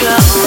Go.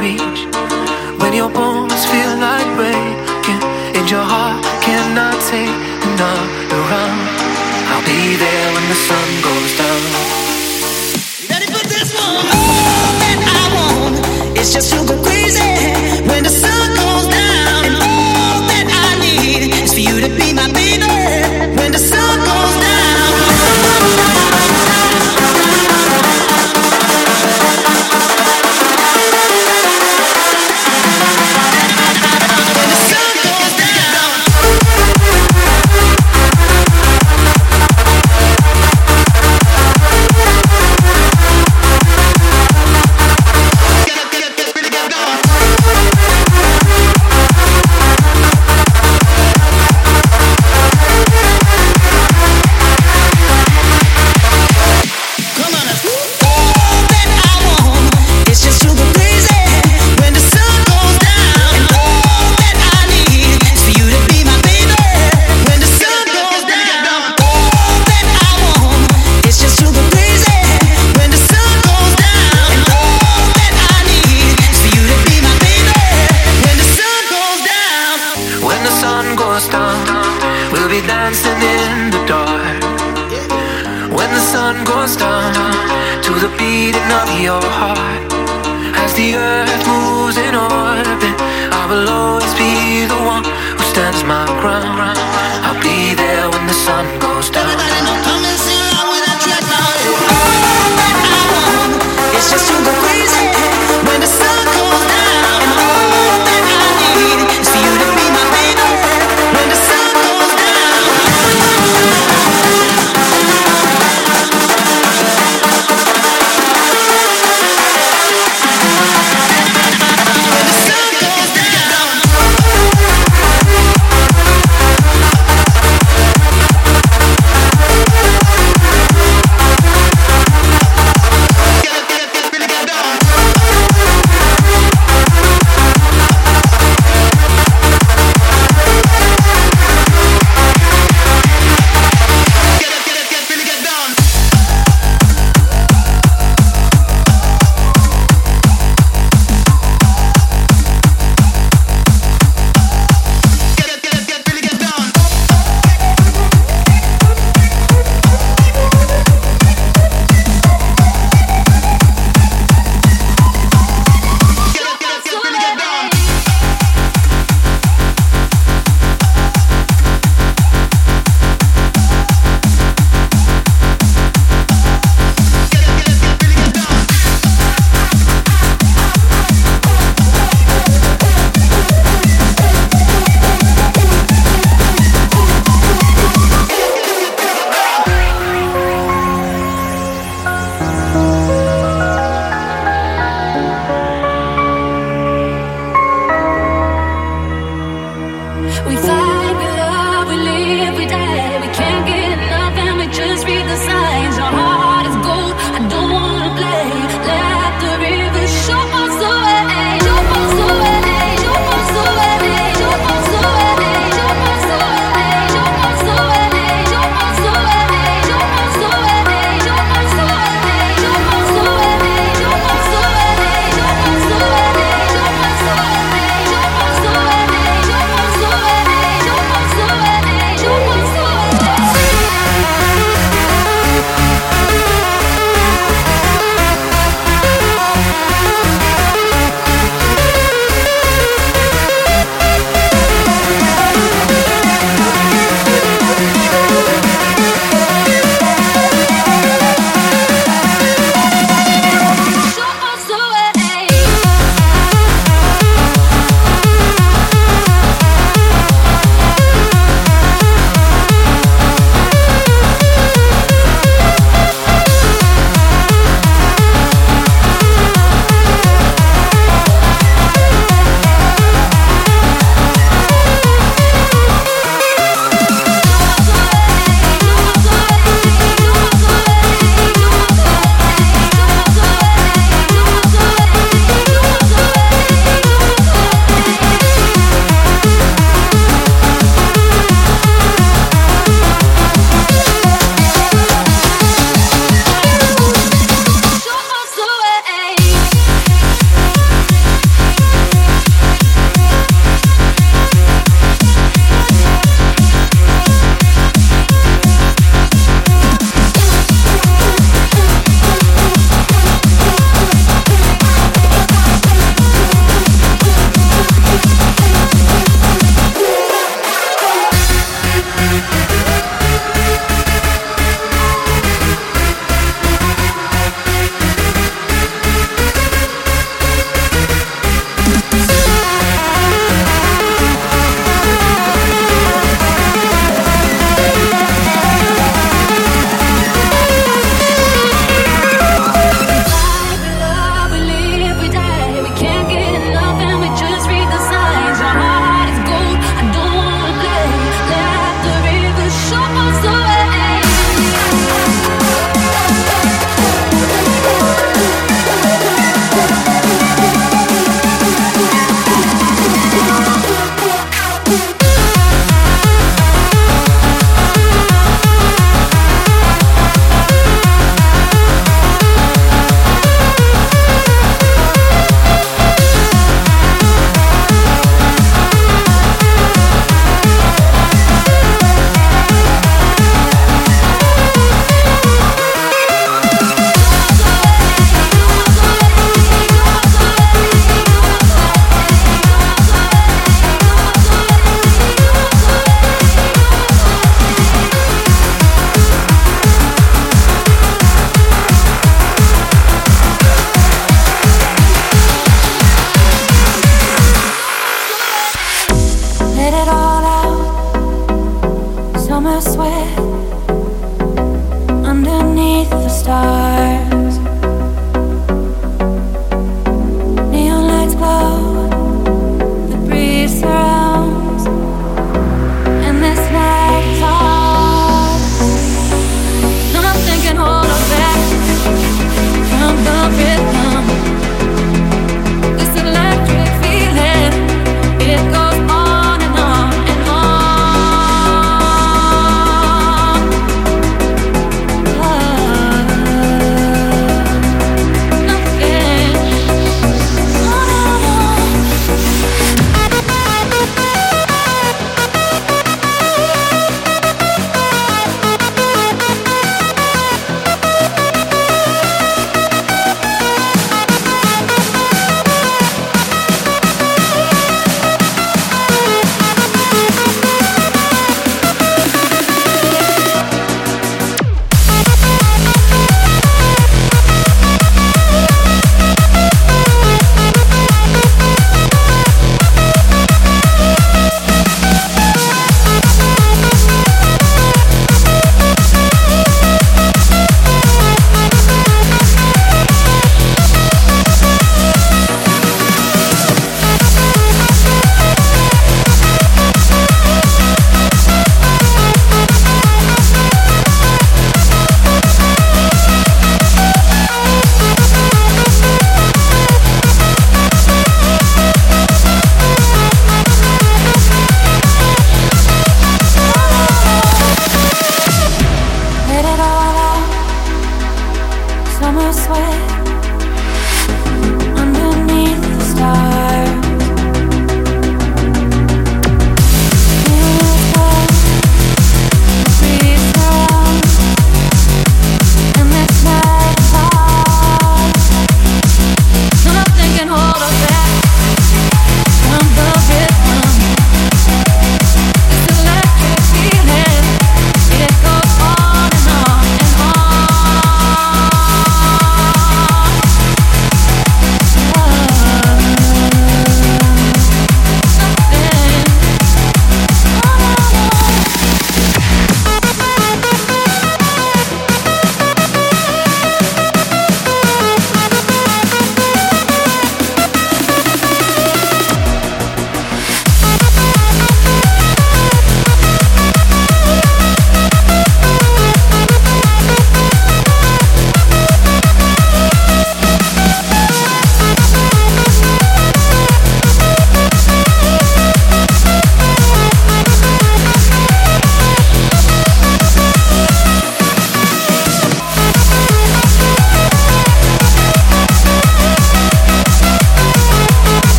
reach. When your bones feel like breaking and your heart cannot take another round, I'll be there when the sun goes down. You ready for this one? All that I want is just to go crazy when the sun goes down. And all that I need is for you to be my baby when the sun goes down.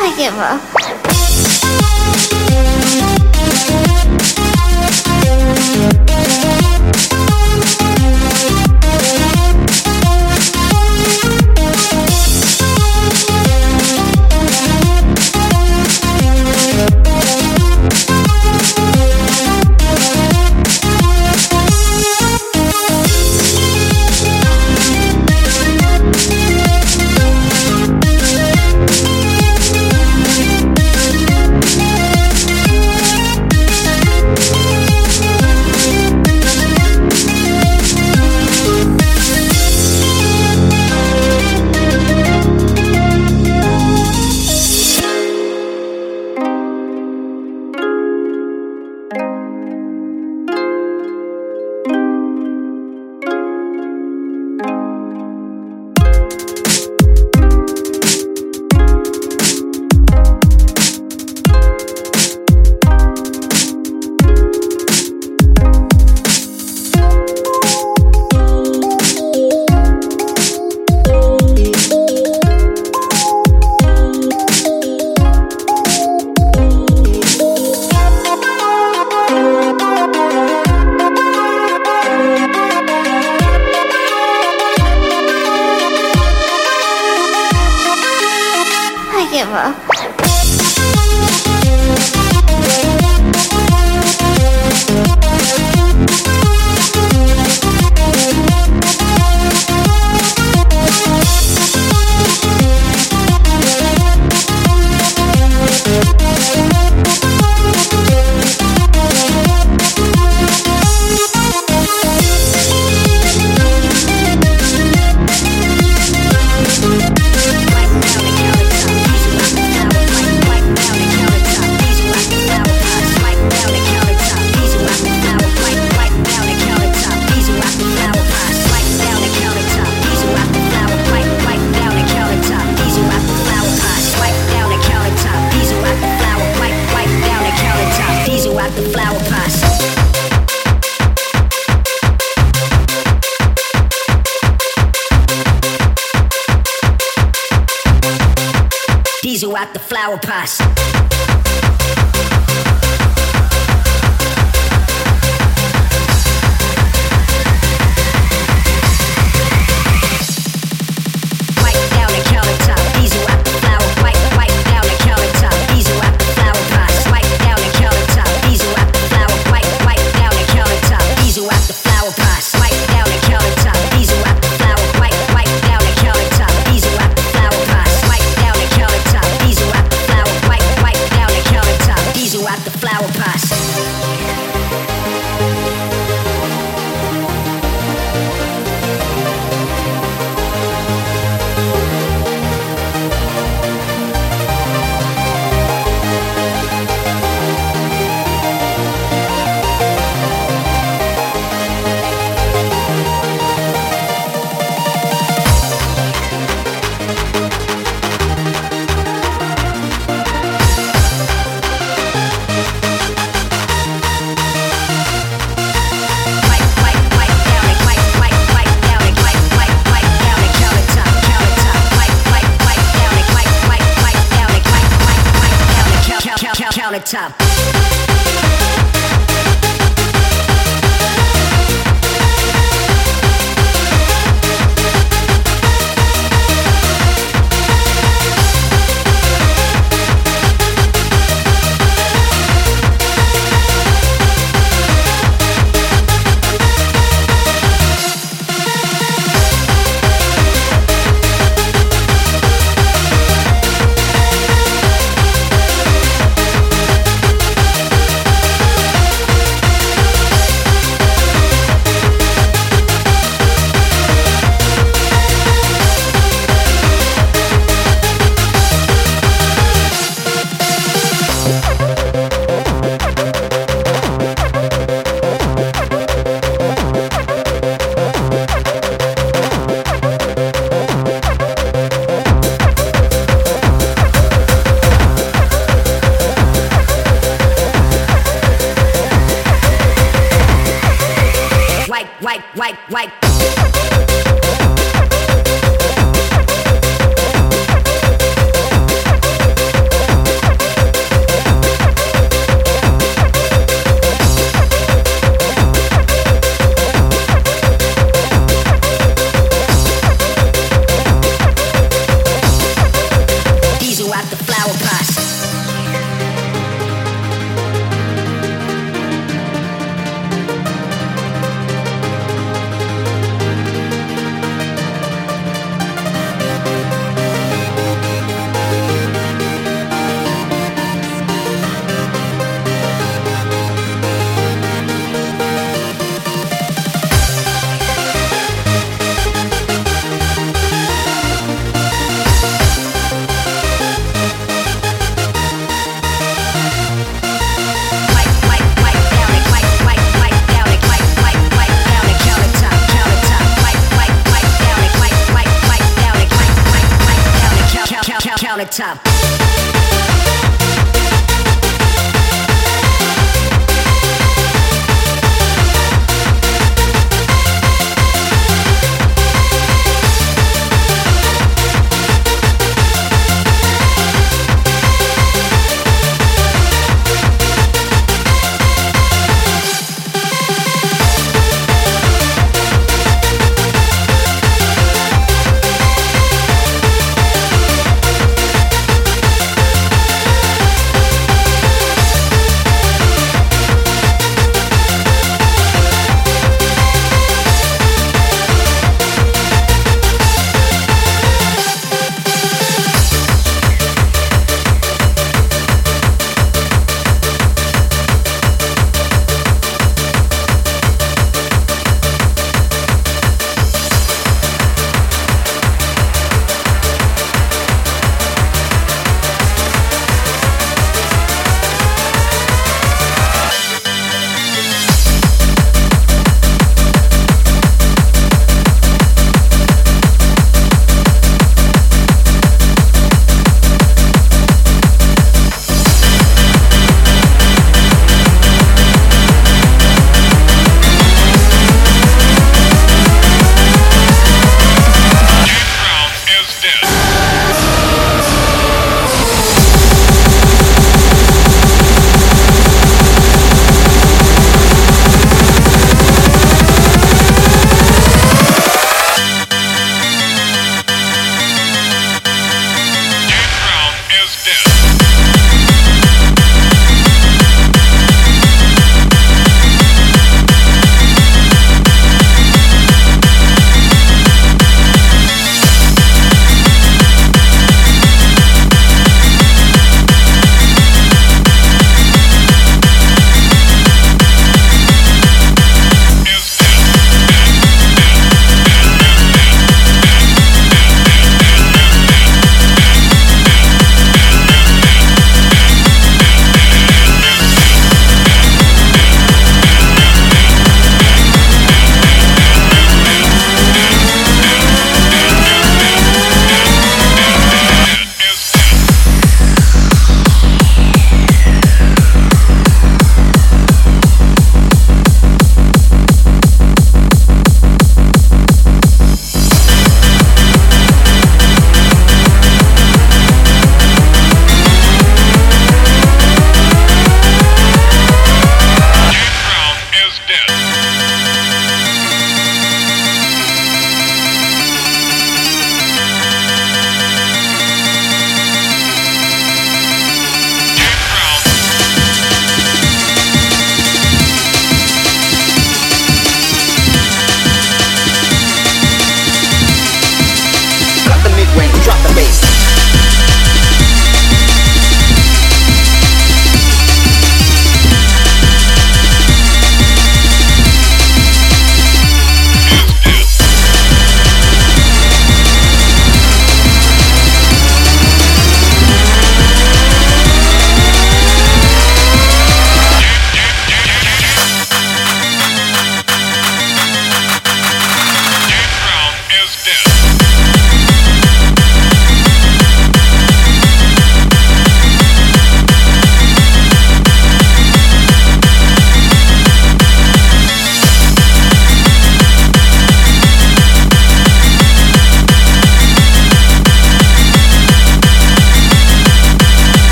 I give countertop. cha.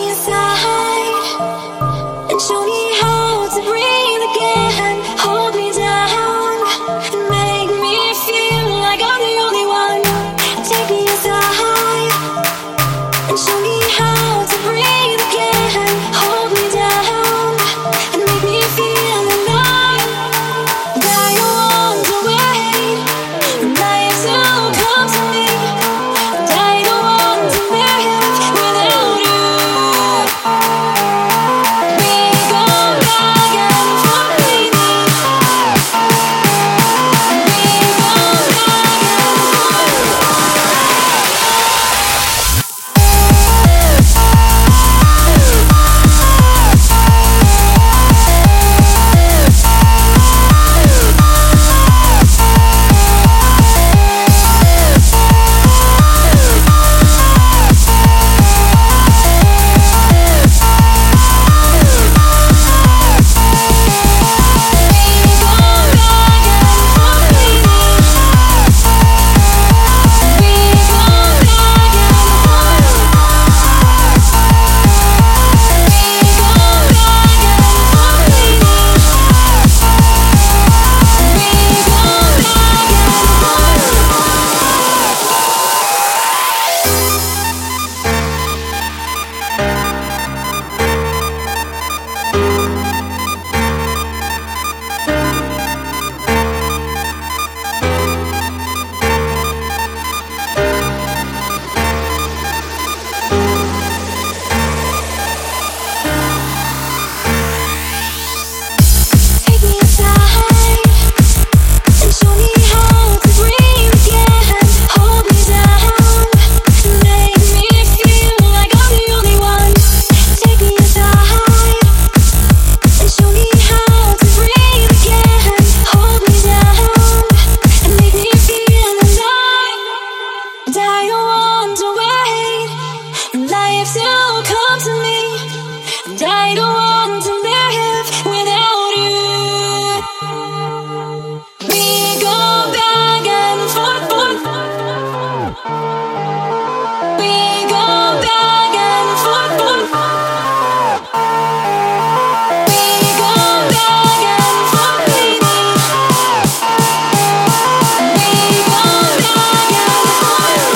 me inside and show me how to breathe again. Hold me down and make me feel like I'm the only one. Take me inside and show me how to breathe again. Hold me down and make me feel alive. I want to wait, and I have to come to me. I don't want to live without you. We go back and forth. We go back and forth. We go back and forth, baby. We go back and forth.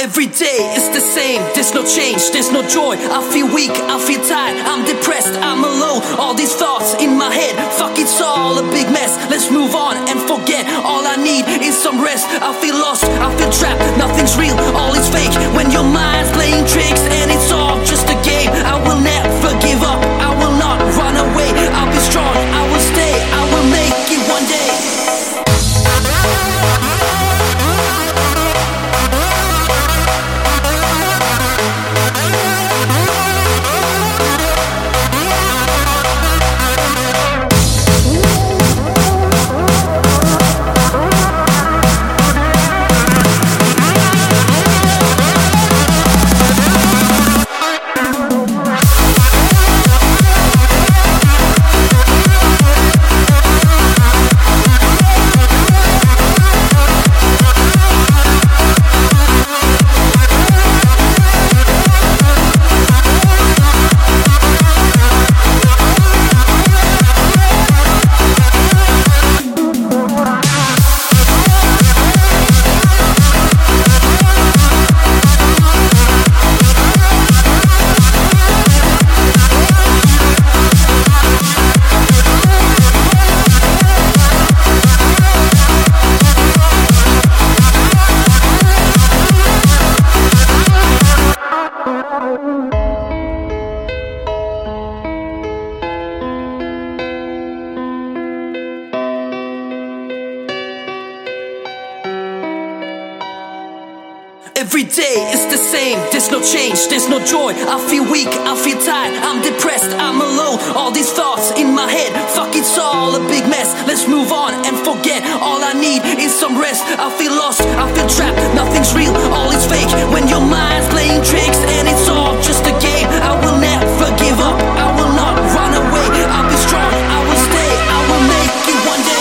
Every day is the same, there's no change, there's no joy. I feel weak, I feel tired, I'm depressed, I'm alone. All these thoughts in my head, fuck, it's all a big mess. Let's move on and forget, all I need is some rest. I feel lost, I feel trapped, nothing's real, all is fake. When your mind's playing tricks and it's all just a game. I will never give up, I will not run away. I'll be strong, I will stay, I will make it one day. Every day is the same, there's no change, there's no joy. I feel weak, I feel tired, I'm depressed, I'm alone. All these thoughts in my head, fuck, it's all a big mess. Let's move on and forget, all I need is some rest. I feel lost, I feel trapped, nothing's real, all is fake. When your mind's playing tricks and it's all just a game, I will never give up, I will not run away. I'll be strong, I will stay, I will make it one day.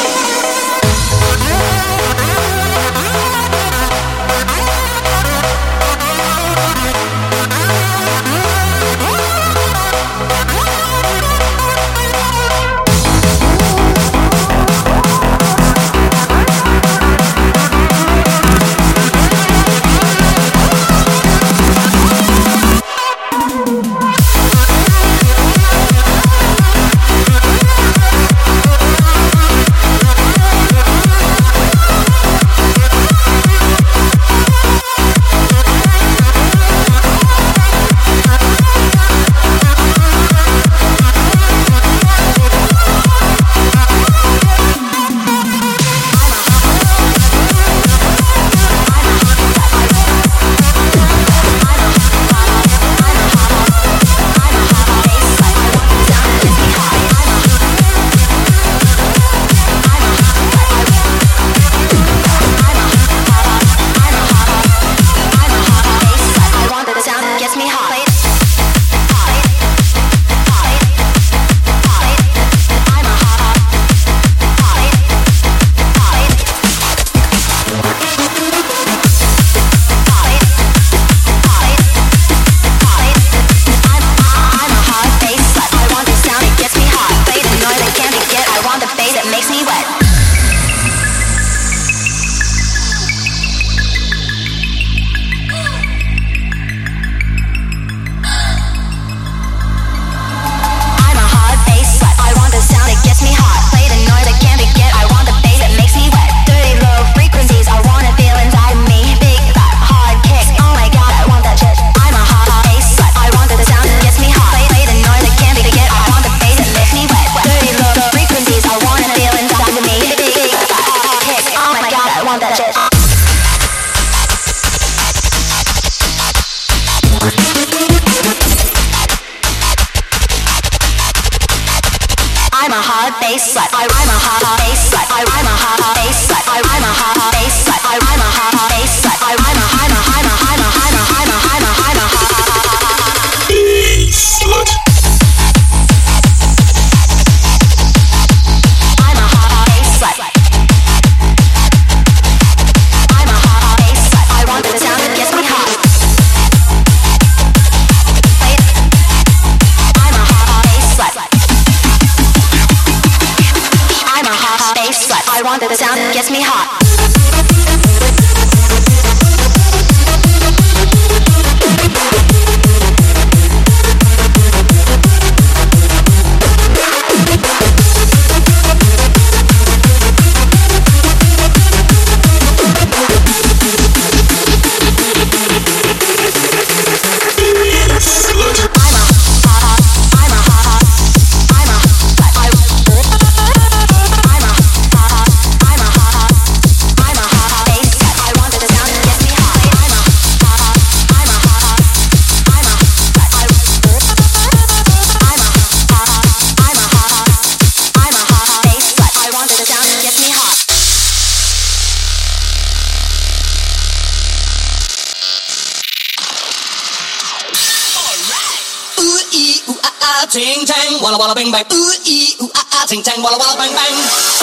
Ting tang, walla walla bang bang. Ooh ee ooh ah ah. Ting tang, walla walla bang bang.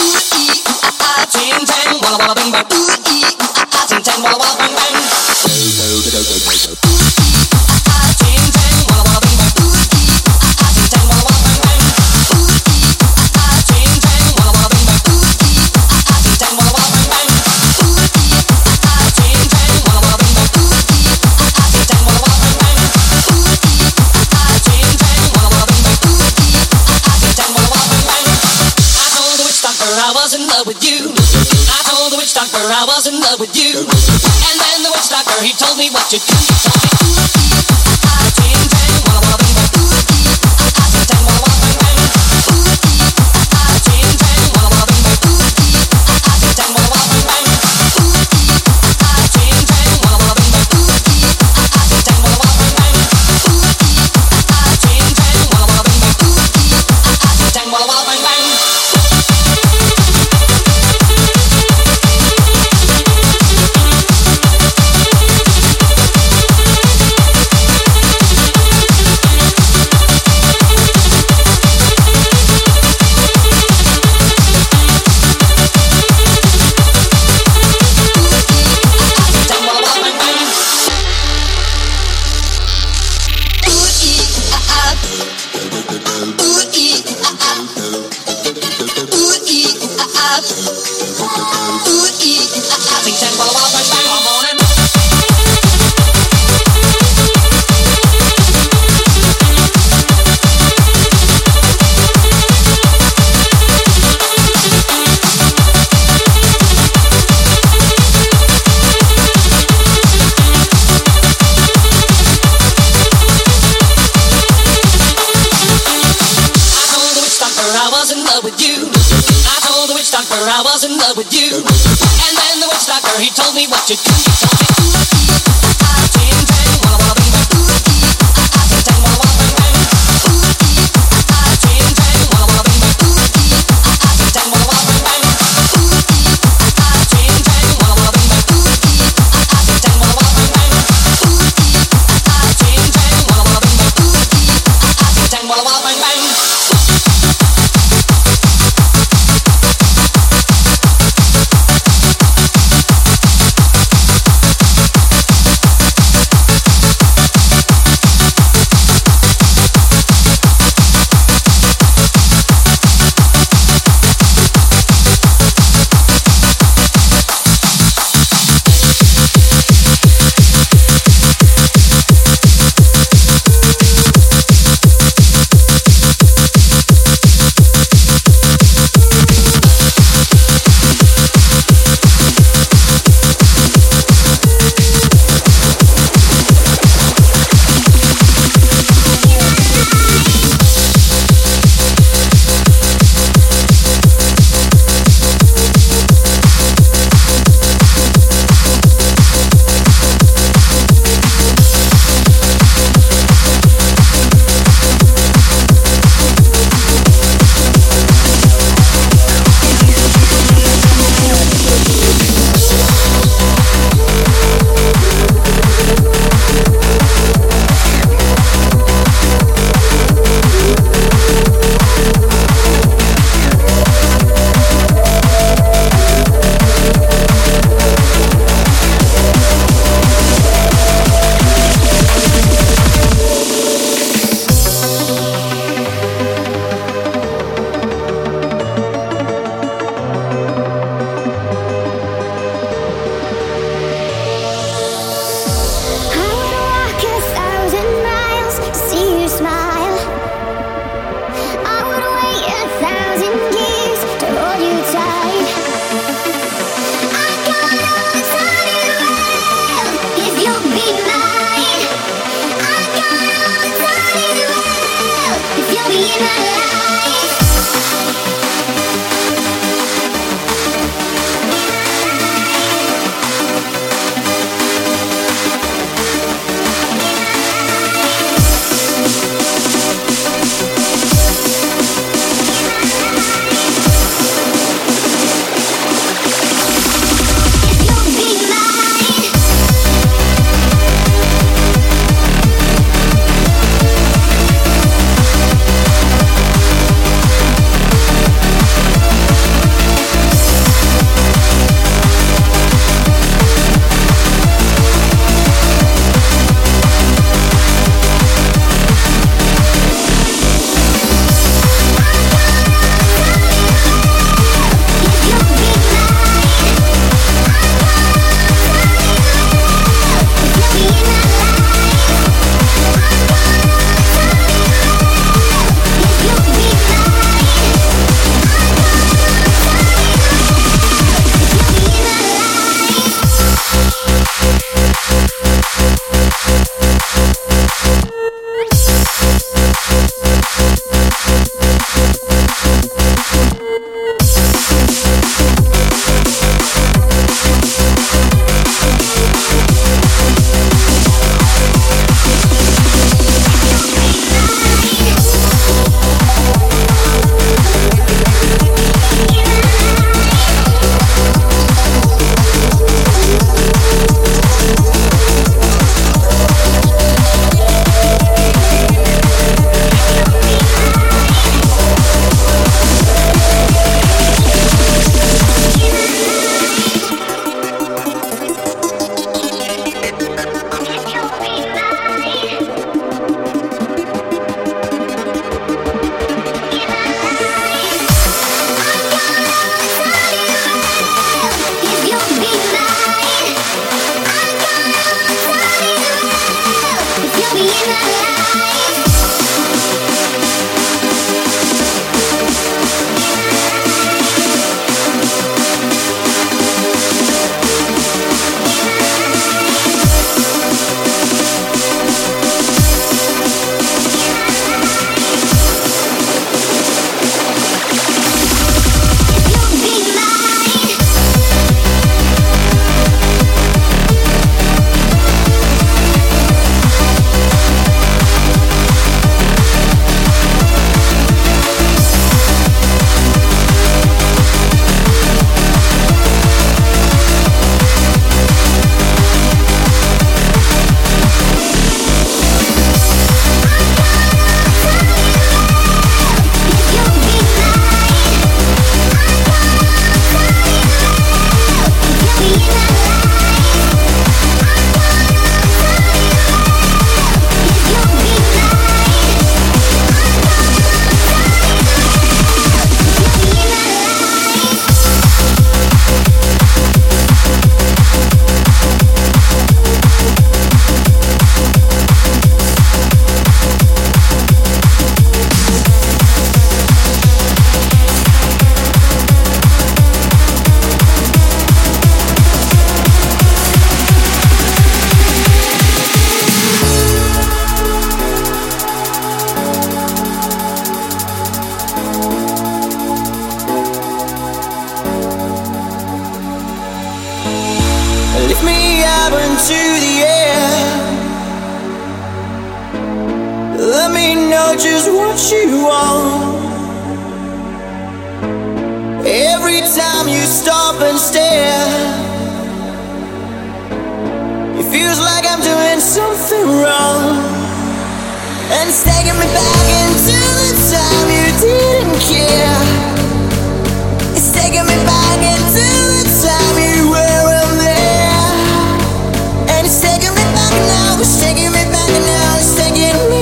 Ooh ee ooh ah ah. Ting tang, walla walla bang bang. Ooh ee ooh ah ah. Ting tang, walla walla bang bang. I was in love with you, and then the witch doctor, he told me what to do. are just what you are. Every time you stop and stare, it feels like I'm doing something wrong, and it's taking me back into the time you didn't care. It's taking me back into the time you weren't there, and it's taking me back now. It's taking me back now. It's taking me.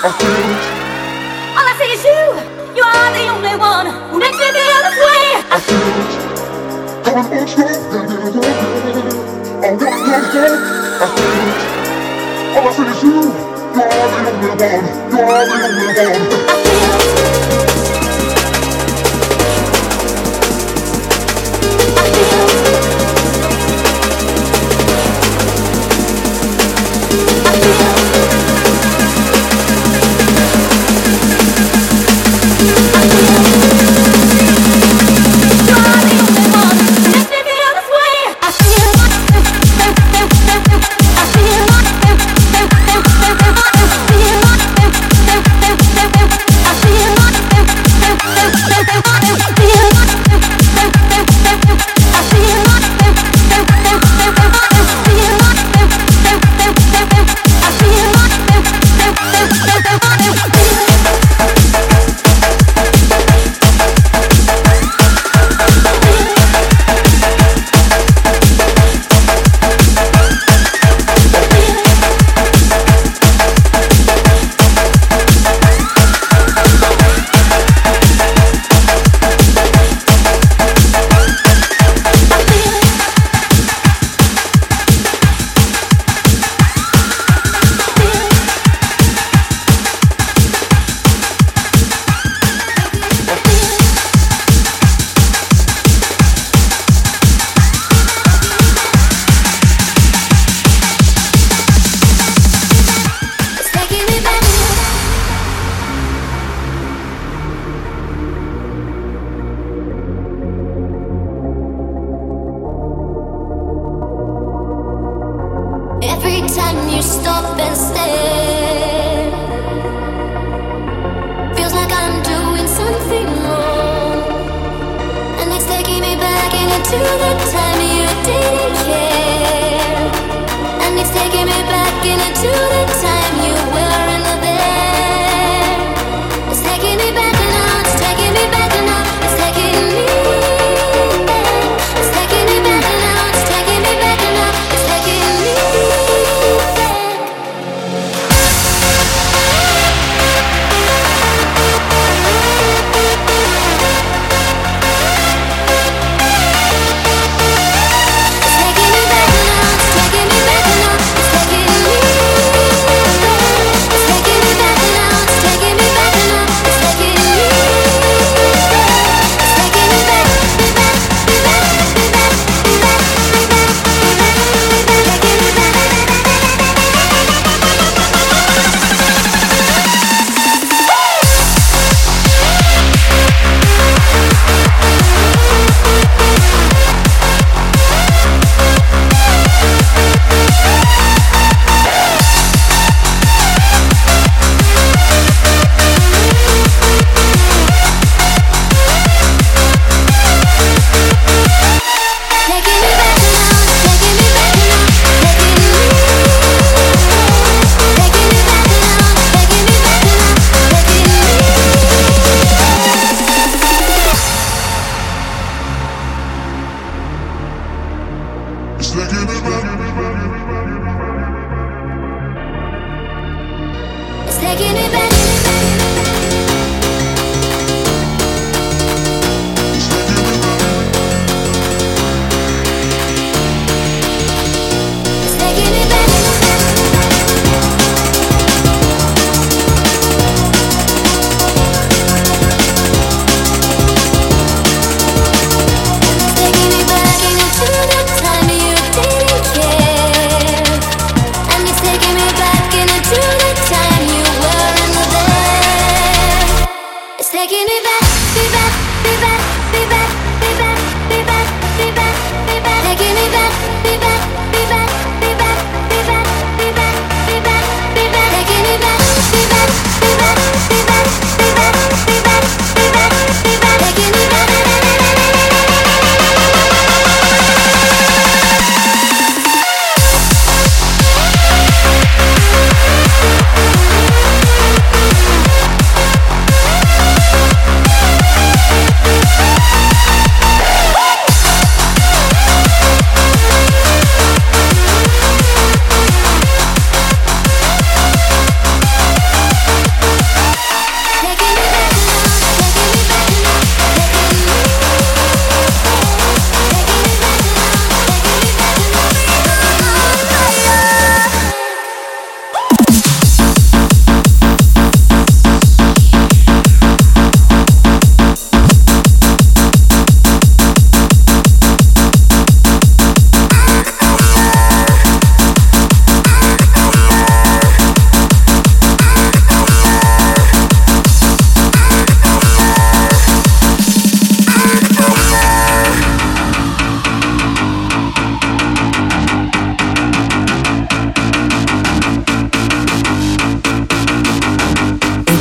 I think all I see is you. You are the only one who makes me feel this way. I think I was much I want your help. I think all I see is you. You are the only one. You are the only one. Back into the time you were in the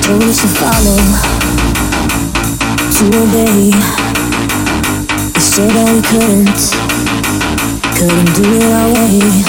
rules to follow, to obey. They said that we couldn't do it our way. Yeah.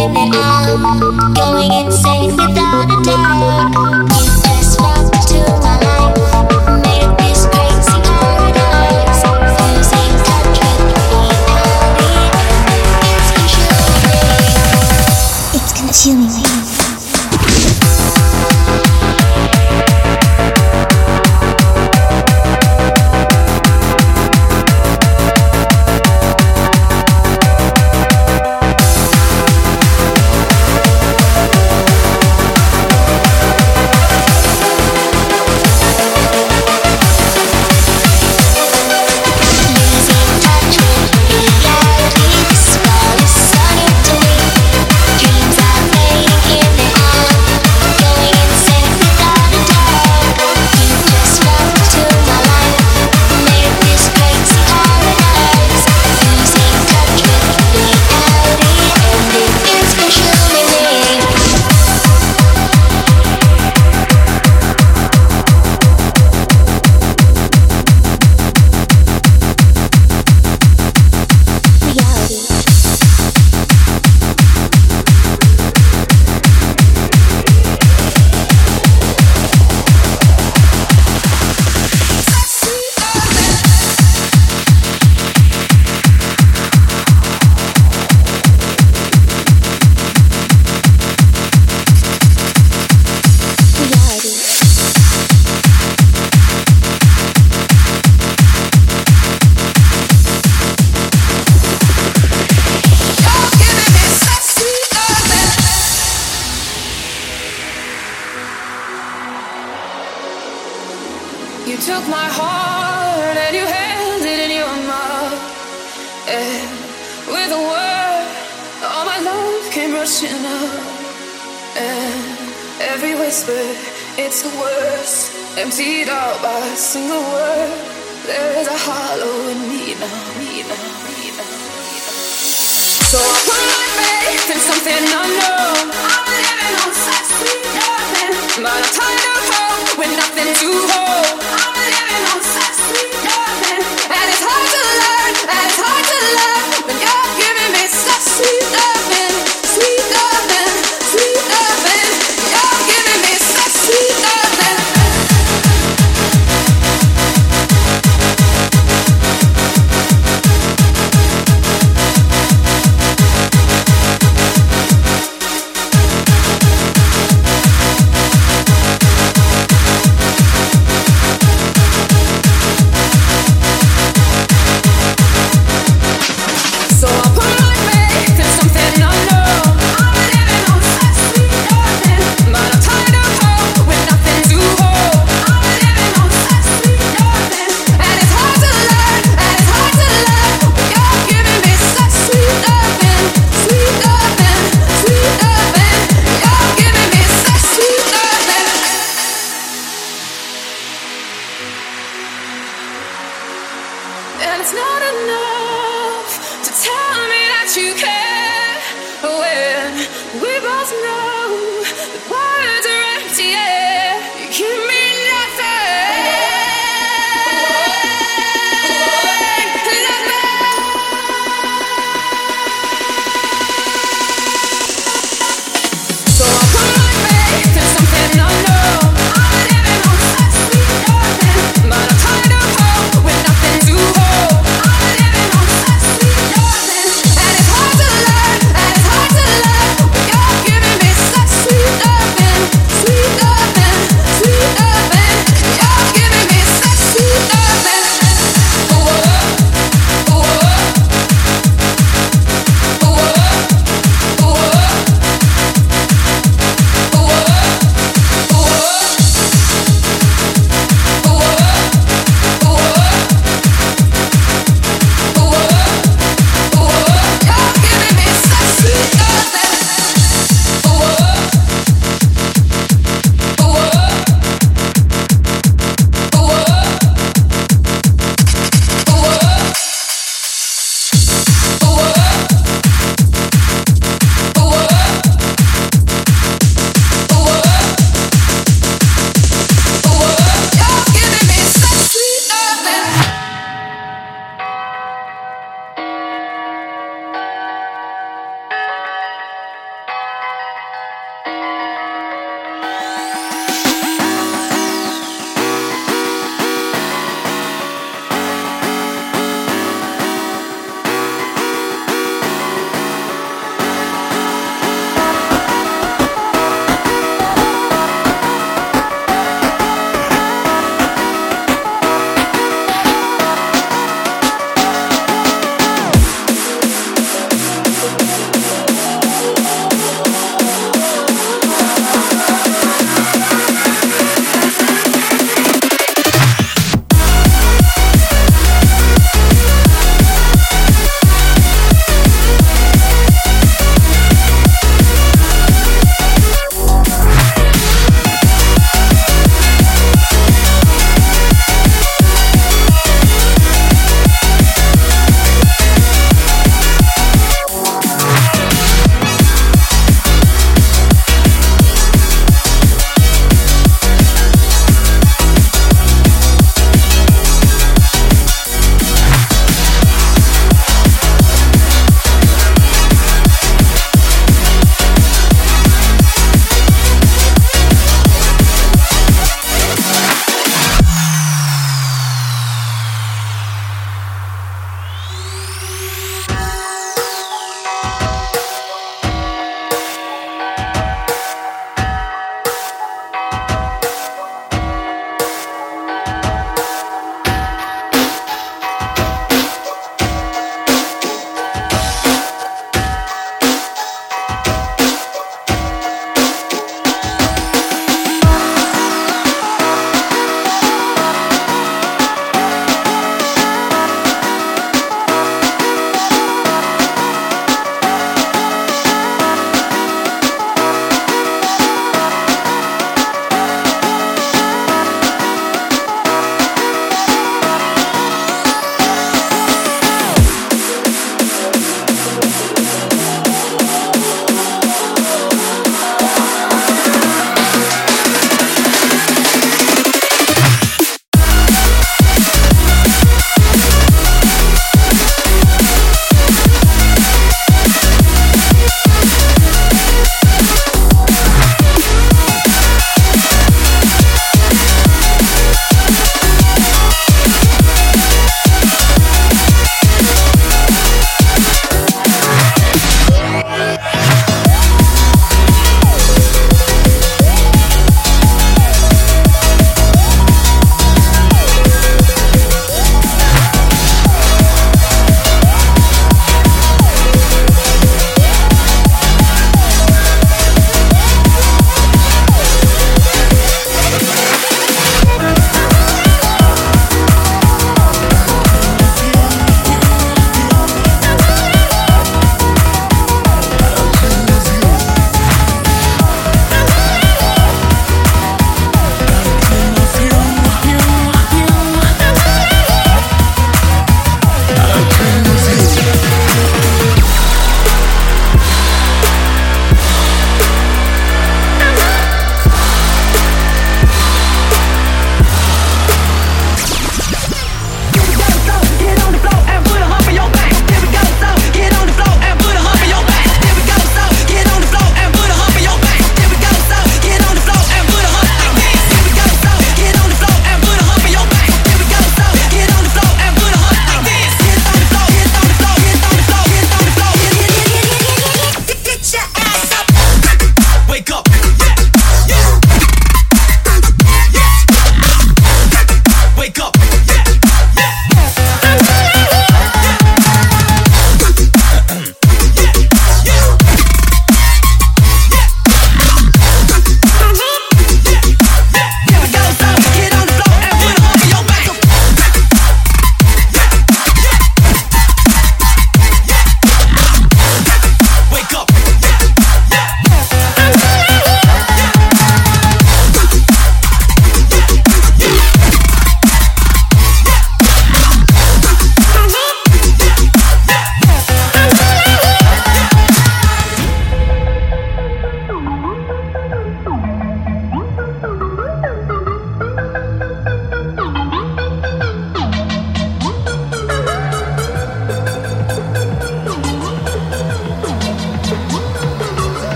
in and out, going insane without a doubt. You took my heart and you held it in your mouth, and with a word, all my love came rushing out. And every whisper, it's the worst, emptied out by a single word. There is a hollow in me now, So I put my faith in something unknown. I'm living on such sweet nothing, but I'm tired of hope with nothing to hold.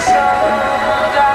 I would die.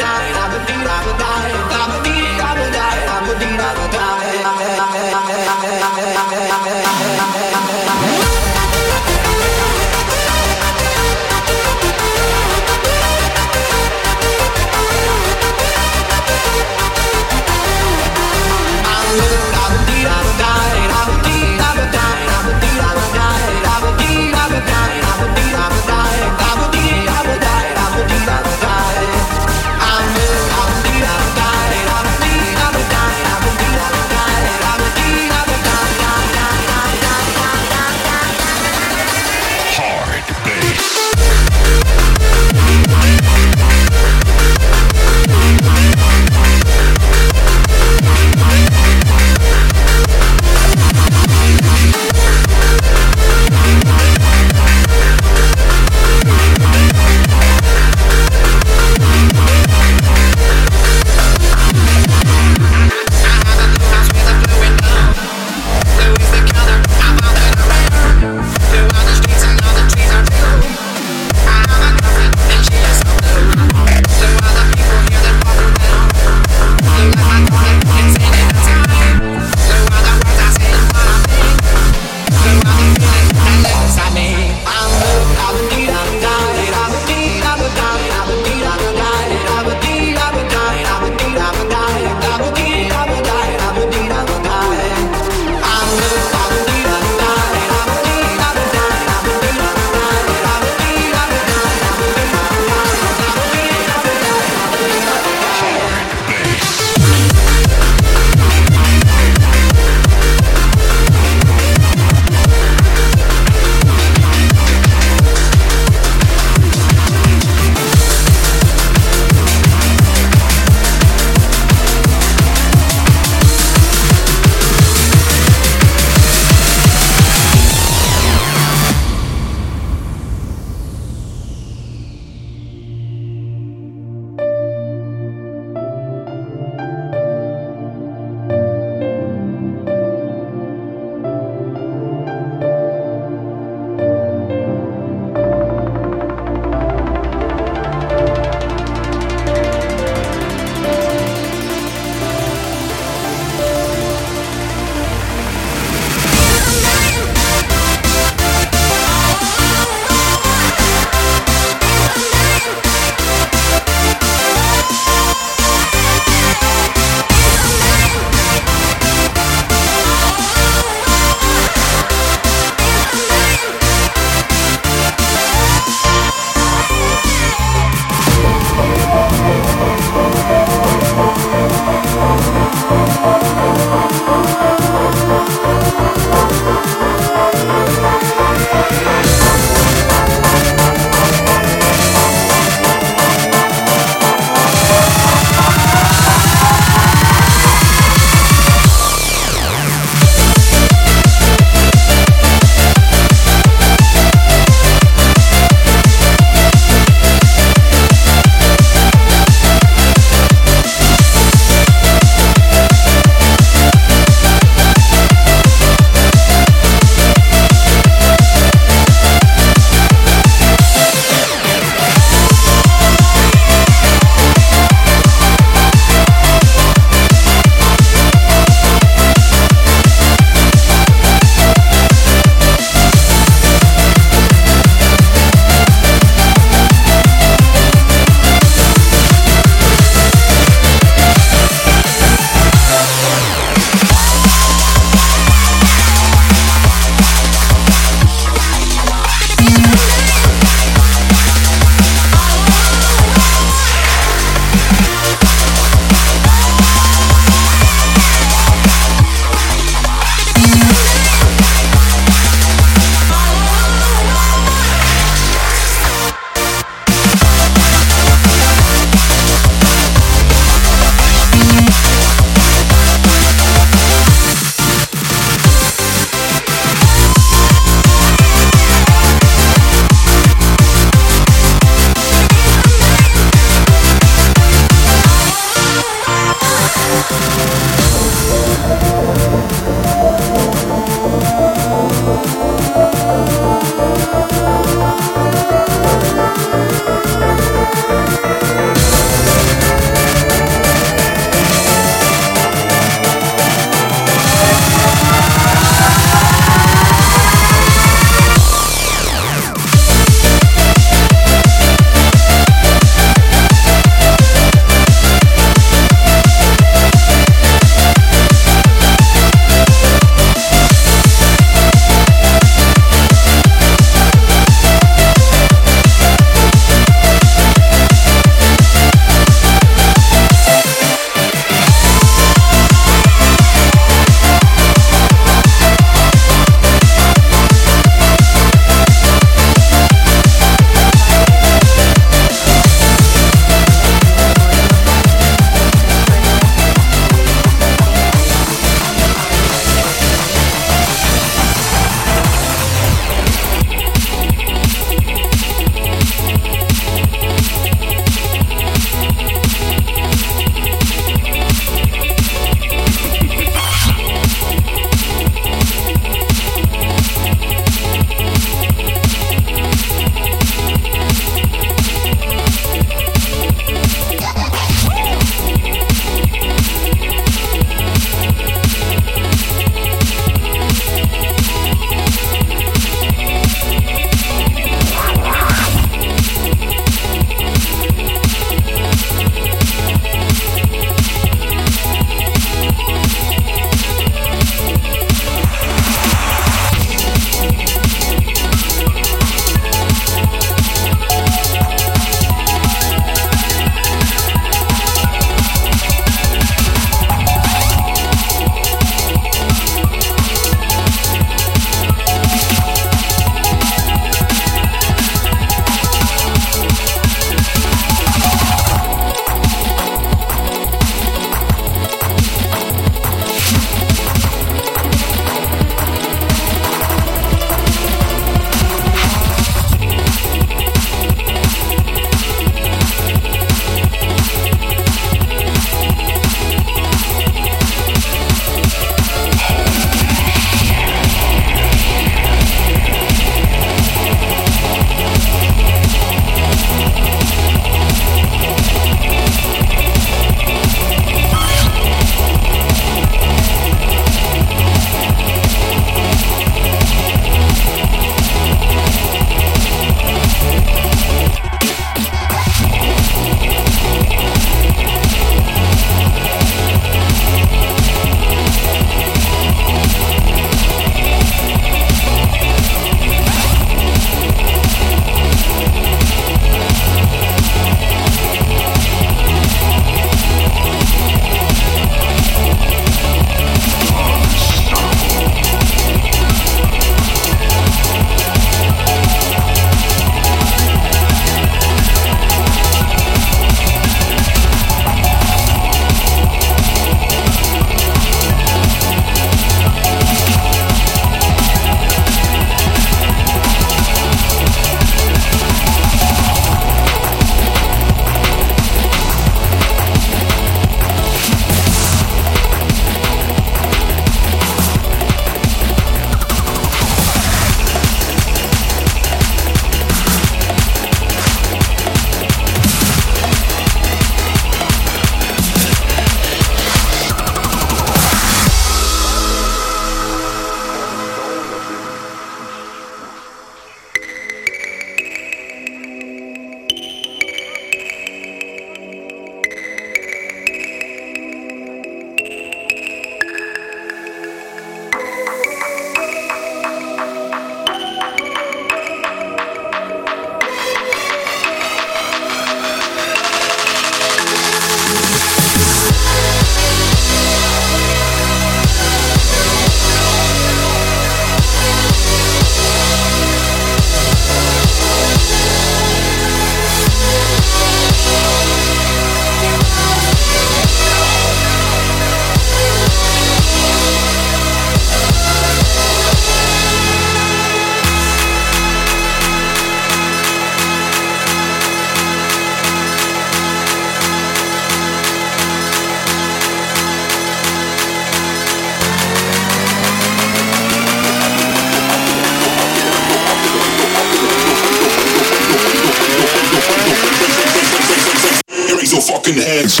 fucking hands.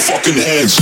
Fucking hands.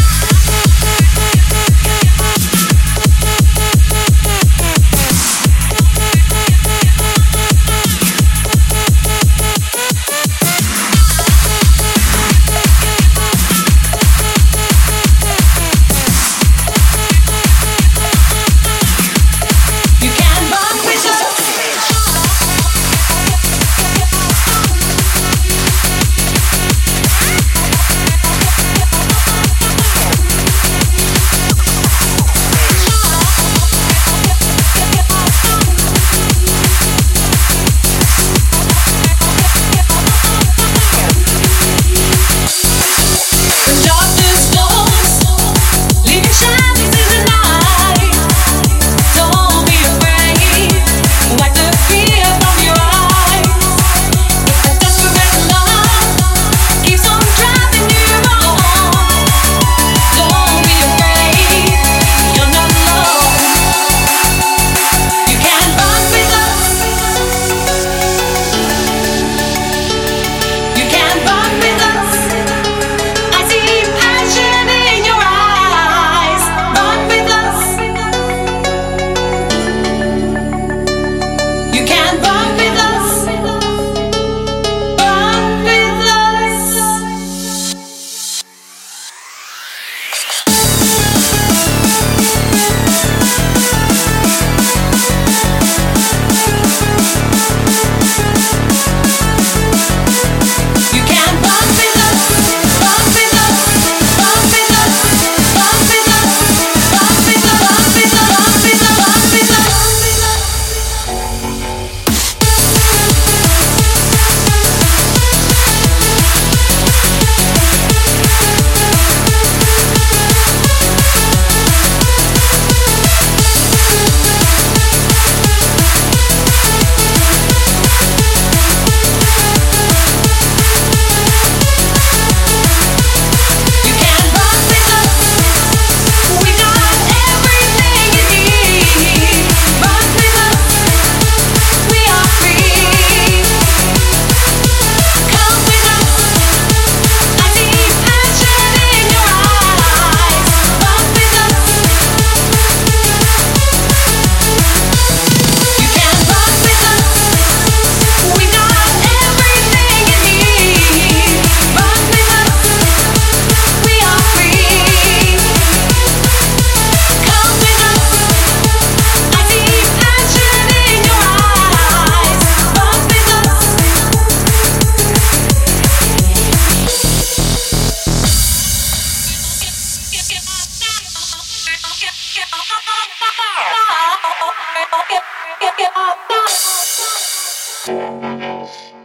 Get up,